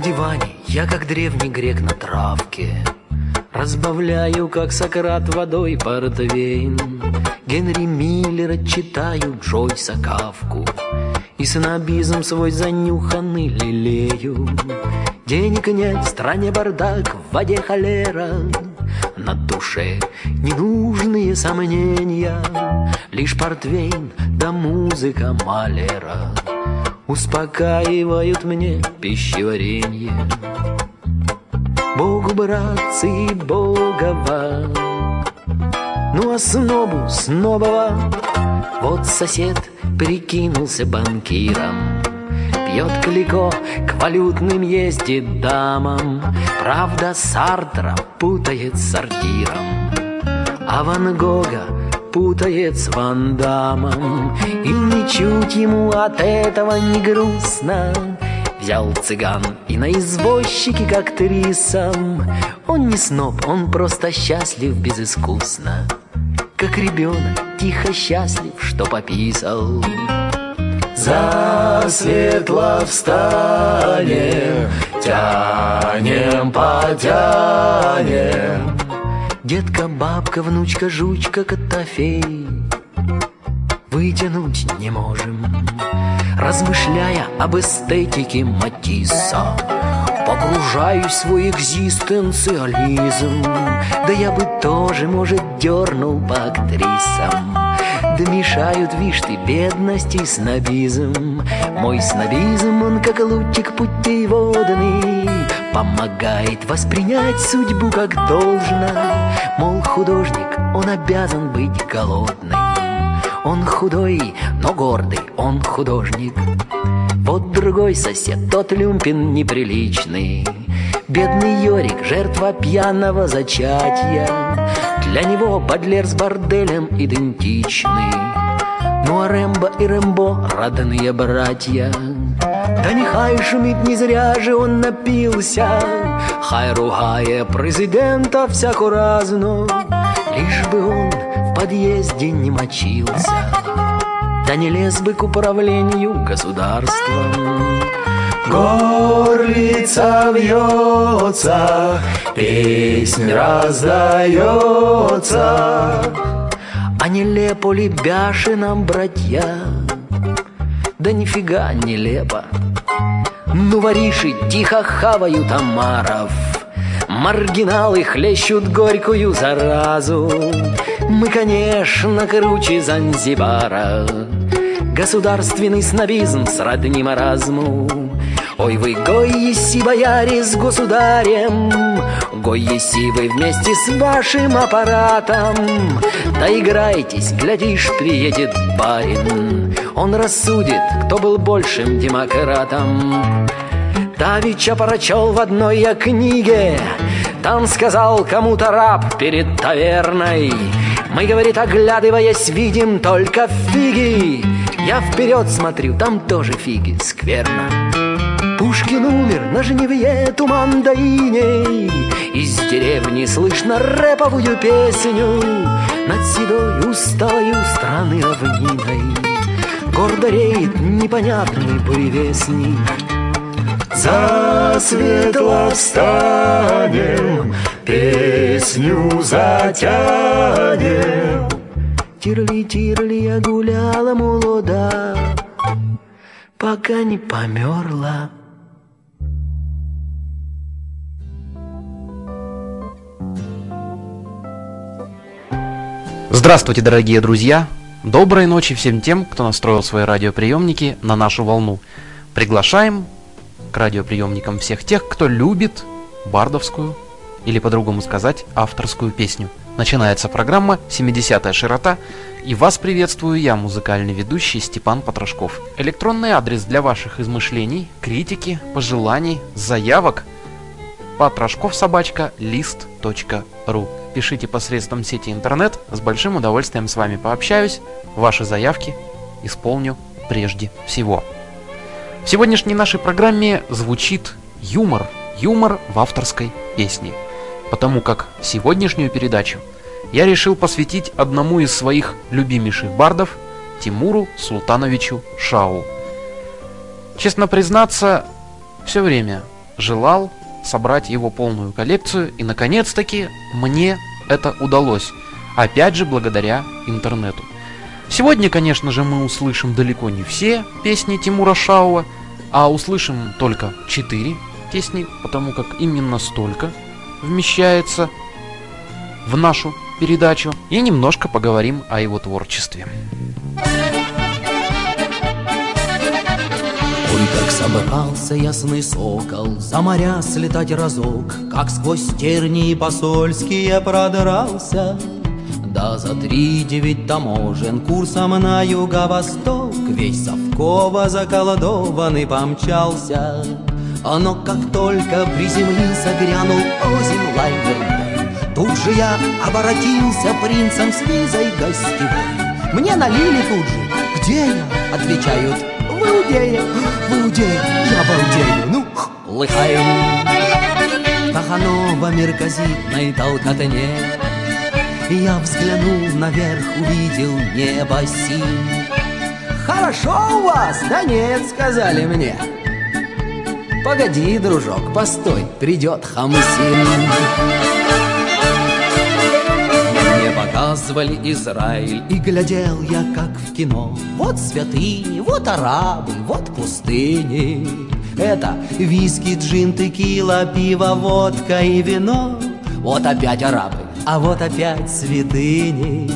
на диване, я как древний грек на травке, разбавляю, как Сократ, водой портвейн, Генри Миллера читаю, Джойса, Кавку, и снобизм свой занюханный лелею. Денег нет, в стране бардак, в воде холера, на душе ненужные сомнения, лишь портвейн да музыка Малера успокаивают мне пищеваренье. Богу, братцы, Богова, ну а снобу снобова. Вот сосед прикинулся банкиром, пьет клико, к валютным ездит дамам, правда Сартра путает с сортиром, а Ван Гога путает с Ван Дамом. И ничуть ему от этого не грустно, взял цыган и на извозчике к актрисам. Он не сноб, он просто счастлив безыскусно, как ребенок тихо счастлив, что пописал. Засветло встанем, тянем, потянем. Детка, бабка, внучка, жучка, котофей, вытянуть не можем. Размышляя об эстетике Матисса, погружаюсь в свой экзистенциализм. Да я бы тоже, может, дернул по актрисам, да мешают, вишь ты, бедность и снобизм. Мой снобизм, он как лучик путеводный, помогает воспринять судьбу как должно. Мол, художник, он обязан быть голодным, он худой, но гордый, он художник. Вот другой сосед, тот люмпин неприличный, бедный Йорик, жертва пьяного зачатия. Для него Бадлер с борделем идентичны, ну а Рэмбо и Рэмбо родные братья. Да нехай шумит, не зря же он напился, хай ругая президента всяку разну, лишь бы он в подъезде не мочился, да не лез бы к управлению государством. Горлица вьется, песнь раздается, а нелепо ли бяшенам, братья? Да нифига нелепо. Ну, вориши тихо хавают омаров, маргиналы хлещут горькую заразу. Мы, конечно, круче Занзибара, государственный снобизм сродни маразму. Ой, вы, гой еси, бояре, с государем, гой еси вы вместе с вашим аппаратом. Да играйтесь, глядишь, приедет барин, он рассудит, кто был большим демократом. Давича прочел в одной я книге, там сказал кому-то раб перед таверной: мы, говорит, оглядываясь, видим только фиги. Я вперед смотрю, там тоже фиги, скверно. Пушкин умер на жнивье туман да иней, из деревни слышно рэповую песню над седой усталою страны равниной. Гордо реет непонятный буревестник. Засветло встанем, песню затянем. Тирли-тирли я гуляла молода, пока не померла. Здравствуйте, дорогие друзья! Доброй ночи всем тем, кто настроил свои радиоприемники на нашу волну. Приглашаем к радиоприемникам всех тех, кто любит бардовскую, или по-другому сказать, авторскую песню. Начинается программа «70-я широта», и вас приветствую я, музыкальный ведущий Степан Потрошков. Электронный адрес для ваших измышлений, критики, пожеланий, заявок – потрошков@list.ru. Пишите посредством сети интернет, с большим удовольствием с вами пообщаюсь, ваши заявки исполню прежде всего. В сегодняшней нашей программе звучит юмор, юмор в авторской песне, потому как сегодняшнюю передачу я решил посвятить одному из своих любимейших бардов Тимуру Султановичу Шаову. Честно признаться, все время желал собрать его полную коллекцию, и наконец-таки мне это удалось, опять же благодаря интернету. Сегодня, конечно же, мы услышим далеко не все песни Тимура Шаова, а услышим только 4 песни, потому как именно столько вмещается в нашу передачу, и немножко поговорим о его творчестве. Как собрался ясный сокол за моря слетать разок, как сквозь тернии посольские продрался, да за 3-9 таможен курсом на юго-восток, весь совково заколдован и помчался. Но как только приземлился, грянул озим лайнер, тут же я оборотился принцем с визой гостевой. Мне налили тут же. Где я? Отвечают: в Иудее, в Иудее, я балдею, ну, лыхаю. Так оно в мерказитной толкотне. Я взглянул наверх, увидел небо синь. Хорошо у вас, да нет, сказали мне. Погоди, дружок, постой, придет Хамсин. Показывали Израиль, и глядел я, как в кино. Вот святыни, вот арабы, вот пустыни. Это виски, джин, текила, пиво, водка и вино. Вот опять арабы, а вот опять святыни.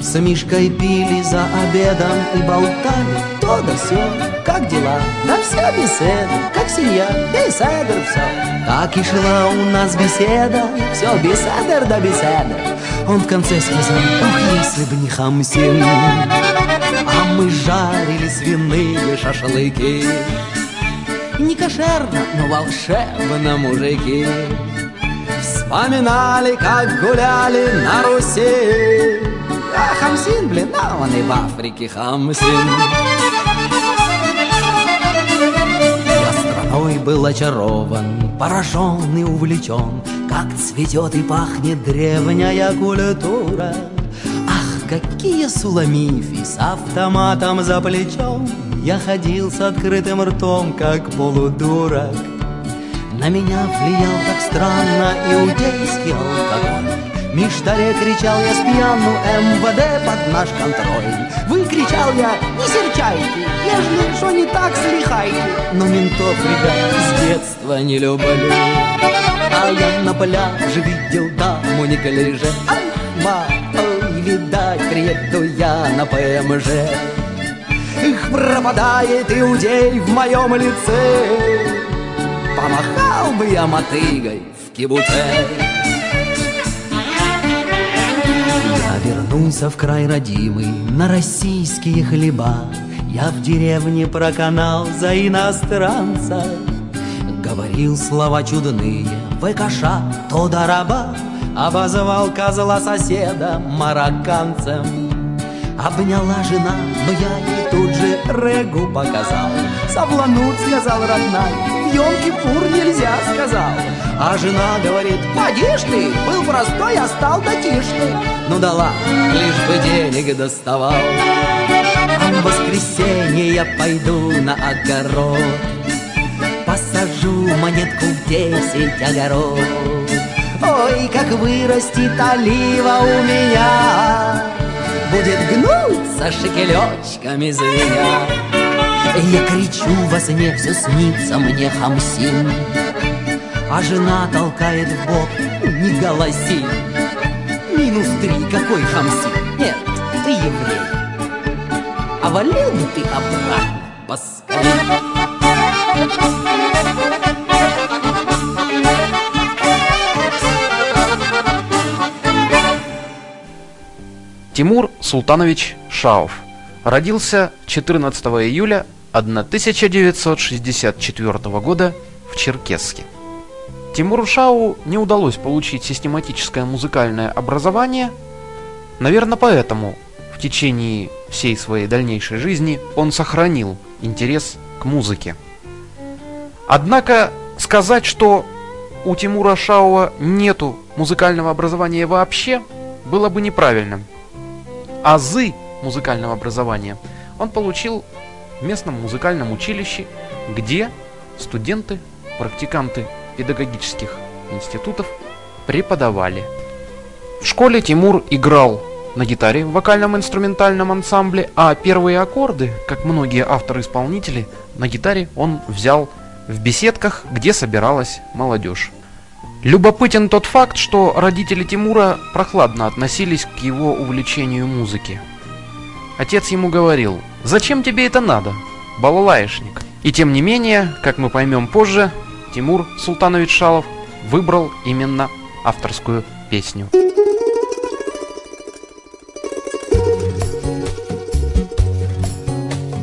С Мишкой пили за обедом и болтали то да сё. Как дела? Да вся беседа, как семья, беседер все. Так и шла у нас беседа, все беседер да беседер. Он в конце сказал: ох, если бы не Хамсин. А мы жарили свиные шашлыки. Не кошерно, но волшебно, мужики. Вспоминали, как гуляли на Руси. А Хамсин, блин, а он и в Африке Хамсин. Я страной был очарован, поражен и увлечен, как цветет и пахнет древняя культура. Ах, какие суламифи с автоматом за плечом. Я ходил с открытым ртом, как полудурок. На меня влиял так странно иудейский алкоголь. Миштаре кричал я спьяну, МВД под наш контроль. Выкричал я: не серчайте, ежели что не так, слихайте. Но ментов, ребят, с детства не люблю. А я на пляже видел даму не коллеже. Ай, ма, ой, видать, приеду я на ПМЖ. Их пропадает иудей в моем лице. Помахал бы я мотыгой в кибуце. Я вернулся в край родимый, на российские хлеба. Я в деревне проканал за иностранца. Говорил слова чудные, выкаша, то да раба. Обозвал козла соседа марокканцем. Обняла жена, но я ей тут же регу показал. Соблануть, сказал, родная, в Йом-Кипур нельзя, сказал. А жена говорит: подишь ты, был простой, а стал дотишный. Ну да ладно, лишь бы денег доставал. А в воскресенье я пойду на огород, посажу монетку в 10 огород. Ой, как вырастет олива у меня, будет гнуться шекелечками звеня. Я кричу во сне, все снится мне Хамсин. А жена толкает в бок: не голоси. -3, какой Хамсин? Нет, ты еврей. А валил бы ты обратно поскорей. Тимур Султанович Шаов родился 14 июля 1964 года в Черкесске. Тимуру Шаову не удалось получить систематическое музыкальное образование, наверное, поэтому в течение всей своей дальнейшей жизни он сохранил интерес к музыке. Однако сказать, что у Тимура Шаова нету музыкального образования вообще, было бы неправильно. Азы музыкального образования он получил в местном музыкальном училище, где студенты практиканты педагогических институтов преподавали. В школе Тимур играл на гитаре в вокально-инструментальном ансамбле, а первые аккорды, как многие авторы-исполнители, на гитаре он взял в беседках, где собиралась молодежь. Любопытен тот факт, что родители Тимура прохладно относились к его увлечению музыки. Отец ему говорил: «Зачем тебе это надо, балалаишник?» И тем не менее, как мы поймем позже, Тимур Султанович Шаов выбрал именно авторскую песню.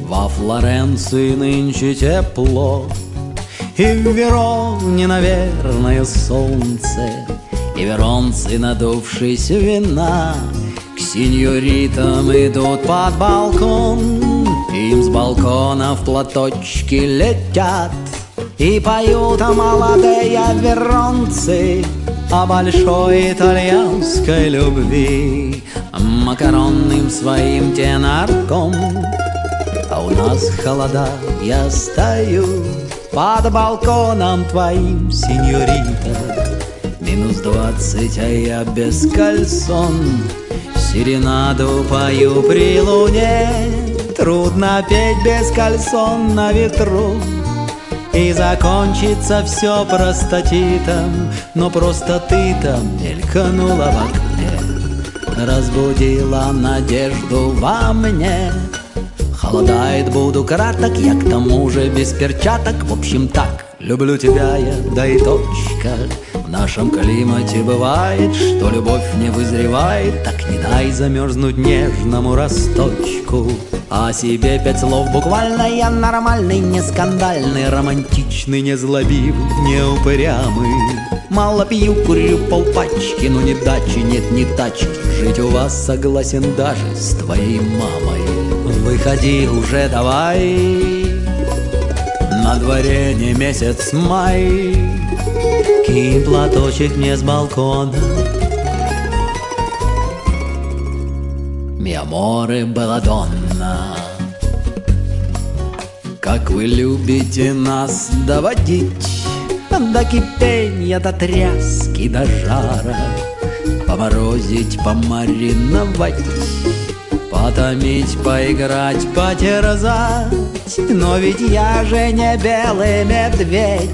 Во Флоренции нынче тепло, и в Вероне, наверное, солнце, и веронцы, надувшись вина, к сеньоритам идут под балкон, им с балкона в платочки летят, и поют молодые веронцы о большой итальянской любви, макаронным своим тенарком. А у нас холода, я стою под балконом твоим, сеньорита, -20, а я без кальсон, серенаду пою при луне. Трудно петь без кальсон на ветру, и закончится все простатитом. Но просто ты там мелькнула в окне, разбудила надежду во мне. Холодает буду краток, я к тому же без перчаток. В общем так, люблю тебя я, да и точка. В нашем климате бывает, что любовь не вызревает. Так не дай замерзнуть нежному росточку. О себе 5 слов буквально: я нормальный, не скандальный, романтичный, не злобивый, не упрямый. Мало пью, курю полпачки, но ни дачи, нет ни тачки. Жить у вас согласен даже с твоей мамой. Выходи уже давай, на дворе не месяц май. Кинь платочек мне с балкона. Миа море беладонна, как вы любите нас доводить до кипения, до тряски, до жара. Поморозить, помариновать, потомить, поиграть, потерзать. Но ведь я же не белый медведь,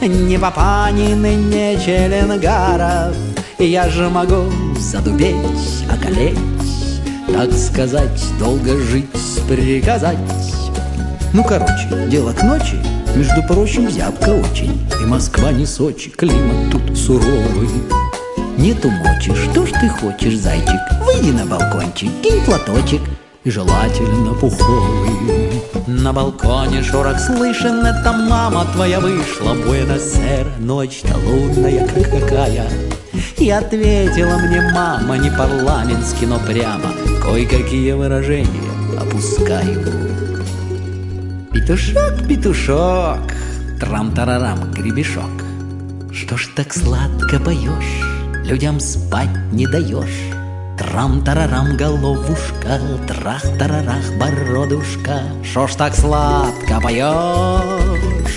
не Папанин и не Челенгаров. Я же могу задубеть, околеть, так сказать, долго жить, приказать. Ну короче, дело к ночи, между прочим, зябко очень, и Москва не Сочи, климат тут суровый. Нет умочи, что ж ты хочешь, зайчик? Выйди на балкончик, кинь платочек, и желательно пуховый. На балконе шорох слышен, это мама твоя вышла. Буэнос-Айр, ночь-то лунная, как какая. И ответила мне мама не парламентски, но прямо: кое-какие выражения опускаю. Петушок, петушок, трам-тарарам, гребешок, что ж так сладко поешь? Людям спать не даешь. Трам-тарарам, головушка, трах-тарарах, бородушка, шо ж так сладко поешь?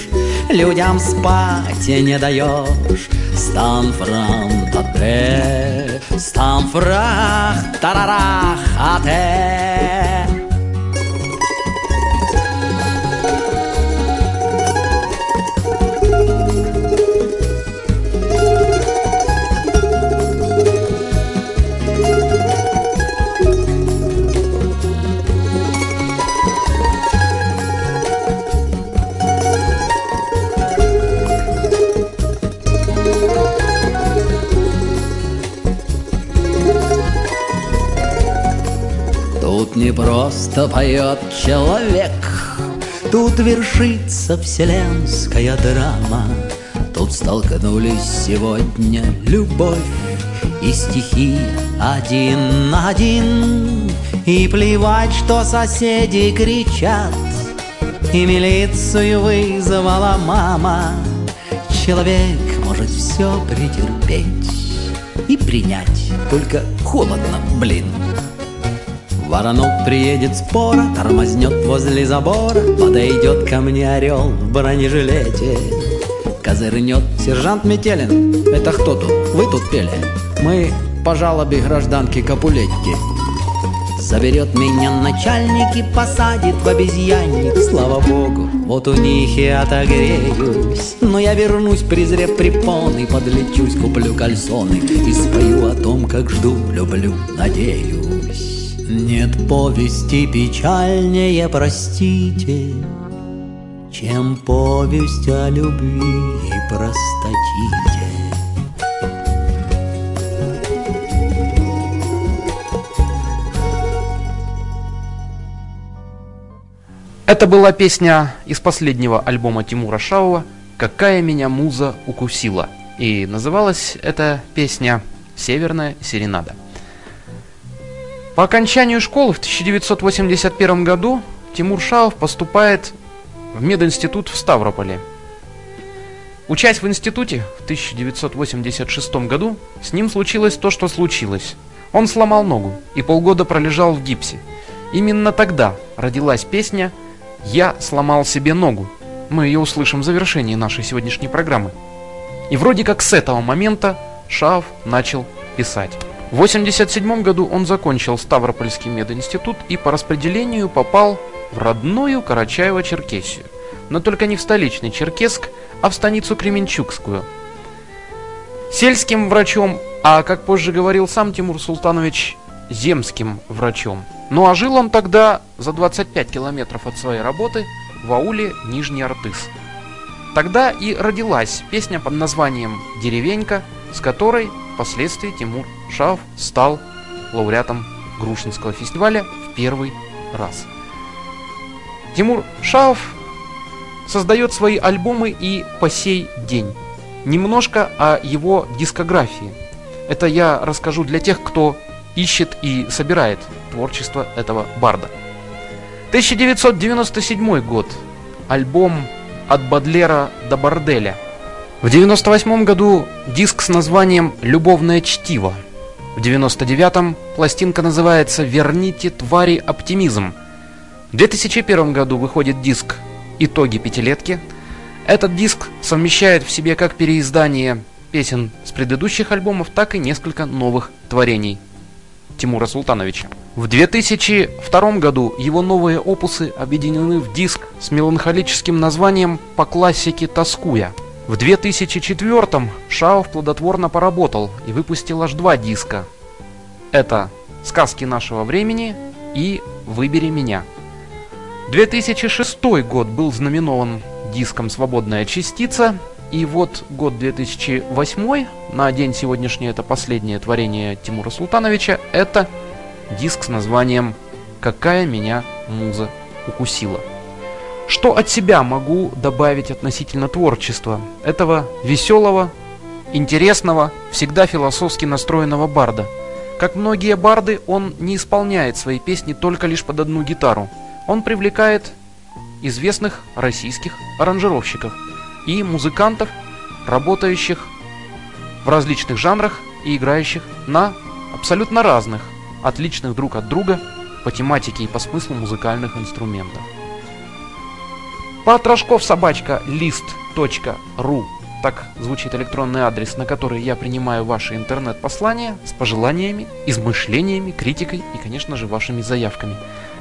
Людям спать не даешь. Стан-фран-та-те, стан-фрах-тарарах-а-те. Не просто поет человек, тут вершится вселенская драма. Тут столкнулись сегодня любовь и стихи один на один. И плевать, что соседи кричат, и милицию вызвала мама. Человек может все претерпеть и принять, только холодно, блин. Воронок приедет спора, тормознет возле забора, подойдет ко мне орел в бронежилете. козырнет. Сержант Метелин, это кто тут? Вы тут пели? Мы по жалобе гражданки Капулетти. Заберет меня начальник и посадит в обезьянник. Слава богу, вот у них и отогреюсь. Но я вернусь, презрев препоны, подлечусь, куплю кальсоны и спою о том, как жду, люблю, надеюсь. Нет повести печальнее, простите, чем повесть о любви и простоте. Это была песня из последнего альбома Тимура Шаова «Какая меня муза укусила». И называлась эта песня «Северная серенада». По окончанию школы в 1981 году Тимур Шаов поступает в мединститут в Ставрополе. Учась в институте в 1986 году, с ним случилось то, что случилось. Он сломал ногу и полгода пролежал в гипсе. Именно тогда родилась песня «Я сломал себе ногу». Мы ее услышим в завершении нашей сегодняшней программы. И вроде как с этого момента Шаов начал писать. В 1987 году он закончил Ставропольский мединститут и по распределению попал в родную Карачаево-Черкесию. Но только не в столичный Черкесск, а в станицу Кременчукскую. Сельским врачом, а как позже говорил сам Тимур Султанович, земским врачом. Ну а жил он тогда за 25 километров от своей работы в ауле Нижний Артыс. Тогда и родилась песня под названием «Деревенька», с которой впоследствии Тимур Шаов стал лауреатом Грушинского фестиваля в первый раз. Тимур Шаов создает свои альбомы и по сей день. Немножко о его дискографии. Это я расскажу для тех, кто ищет и собирает творчество этого барда. 1997 год. Альбом «От Бодлера до борделя». В 1998 году диск с названием «Любовное чтиво». В 1999 пластинка называется «Верните твари оптимизм». В 2001 году выходит диск «Итоги пятилетки». Этот диск совмещает в себе как переиздание песен с предыдущих альбомов, так и несколько новых творений Тимура Султановича. В 2002 году его новые опусы объединены в диск с меланхолическим названием «По классике тоскуя». В 2004 Шаов плодотворно поработал и выпустил аж два диска. Это «Сказки нашего времени» и «Выбери меня». 2006 год был знаменован диском «Свободная частица». И вот год 2008, на день сегодняшний это последнее творение Тимура Султановича, это диск с названием «Какая меня муза укусила». Что от себя могу добавить относительно творчества этого веселого, интересного, всегда философски настроенного барда? Как многие барды, он не исполняет свои песни только лишь под одну гитару. Он привлекает известных российских аранжировщиков и музыкантов, работающих в различных жанрах и играющих на абсолютно разных, отличных друг от друга по тематике и по смыслу музыкальных инструментов. Потрошков@list.ru, так звучит электронный адрес, на который я принимаю ваши интернет-послания с пожеланиями, измышлениями, критикой и, конечно же, вашими заявками.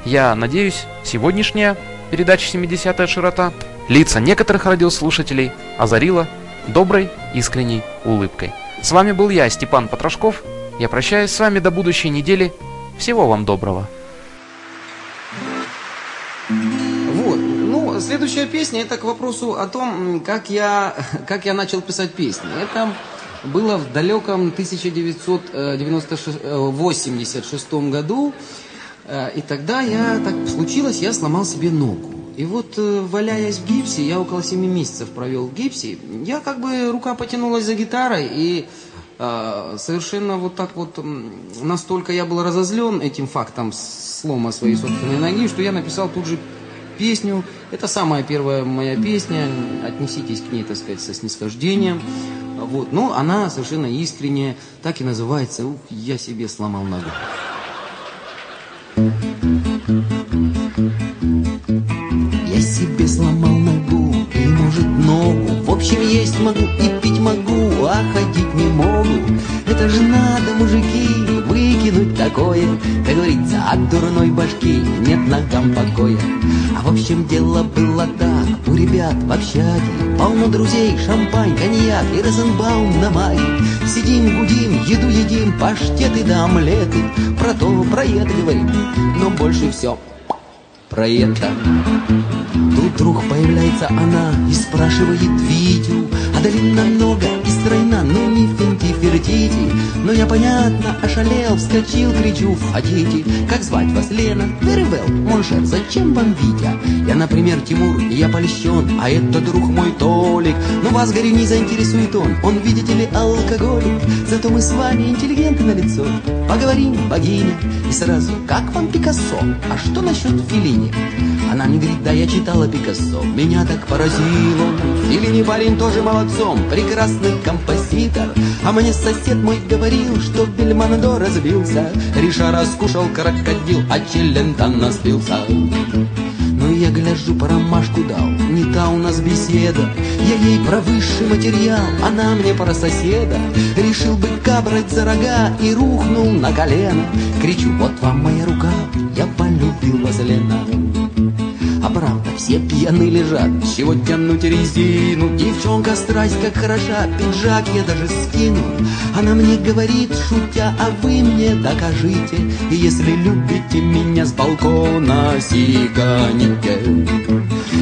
Я надеюсь, сегодняшняя передача «70-я широта» лица некоторых радиослушателей озарила доброй, искренней улыбкой. С вами был я, Степан Потрошков. Я прощаюсь с вами до будущей недели. Всего вам доброго. Вот. Ну, следующая песня – это к вопросу о том, как я начал писать песни. Это было в далеком 1986 году. И тогда так случилось, я сломал себе ногу. И вот, валяясь в гипсе, я около 7 месяцев провел в гипсе, я как бы, рука потянулась за гитарой, и совершенно вот так вот, настолько я был разозлен этим фактом слома своей собственной ноги, что я написал тут же песню. Это самая первая моя песня, отнеситесь к ней, так сказать, со снисхождением. Вот. Но она совершенно искренняя, так и называется «Ух, я себе сломал ногу». Я себе сломал ногу, и может ногу, в общем Впрочем, есть могу и пить могу, а ходить не могу. Это же надо, мужики, выкинуть такое. Как говорится, от дурной башки нет ногам покоя. А в общем, дело было так. У ребят в общаге полно друзей, шампань, коньяк и Розенбаум на май. Сидим, гудим, еду едим, паштеты да омлеты. Про то, про это говорим, но больше все про это. Тут вдруг появляется она и спрашивает Витю: а долина много и стройна, ну не финти-фертити. Но я, понятно, ошалел, вскочил, кричу: входите. Как звать вас, Лена? Деревел, Моншер, зачем вам Витя? Я, например, Тимур, и я польщен, а это друг мой Толик. Но вас, говорю, не заинтересует он, видите ли, алкоголик. Зато мы с вами интеллигенты на лицо. Поговорим, богиня, и сразу: как вам Пикассо? А что насчет Феллини? Она мне говорит: да я читала Пикассо, меня так поразило. Феллини парень тоже молодцом, прекрасный композитор. А мне сосед мой говорил, что Бельмондо разбился, Риша раскушал крокодил, а Челентано спился. Ну я гляжу, по ромашку дал, не та у нас беседа. Я ей про высший материал, она мне про соседа. Решил быка брать за рога и рухнул на колено. Кричу: вот вам моя рука, я полюбил вас, Лена. А правда, все пьяные лежат, чего тянуть резину. Девчонка страсть как хороша, пиджак я даже скину. Она мне говорит, шутя: а вы мне докажите, если любите меня, с балкона сиганите.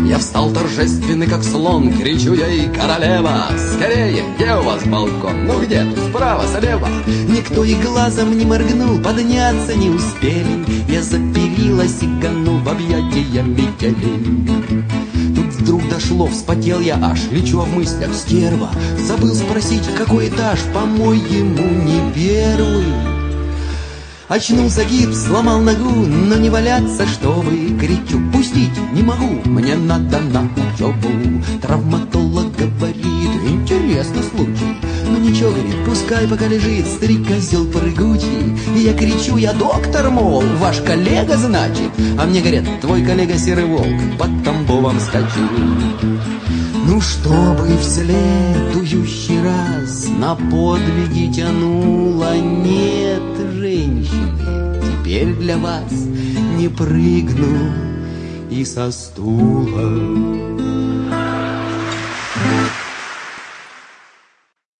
Я встал торжественный, как слон, кричу ей: королева, скорее, где у вас балкон? Ну где тут, справа, слева? Никто и глазом не моргнул, подняться не успели. Я за перила сиганул в объятия метели. Тут вдруг дошло, вспотел я аж, лечу в мыслях: стерва, забыл спросить, какой этаж, по-моему, не первый. Очнулся гипс, сломал ногу, но не валяться, что вы, кричу: пустить не могу, мне надо на учебу. Травматолог говорит: интересный случай. Ну ничего, говорит, пускай пока лежит старик-козел прыгучий. И я кричу: я доктор, мол, ваш коллега, значит. А мне говорят: твой коллега серый волк, под Тамбовом скачу. Ну чтобы в следующий раз на подвиги тянуло нет женщины, теперь для вас не прыгну и со стула.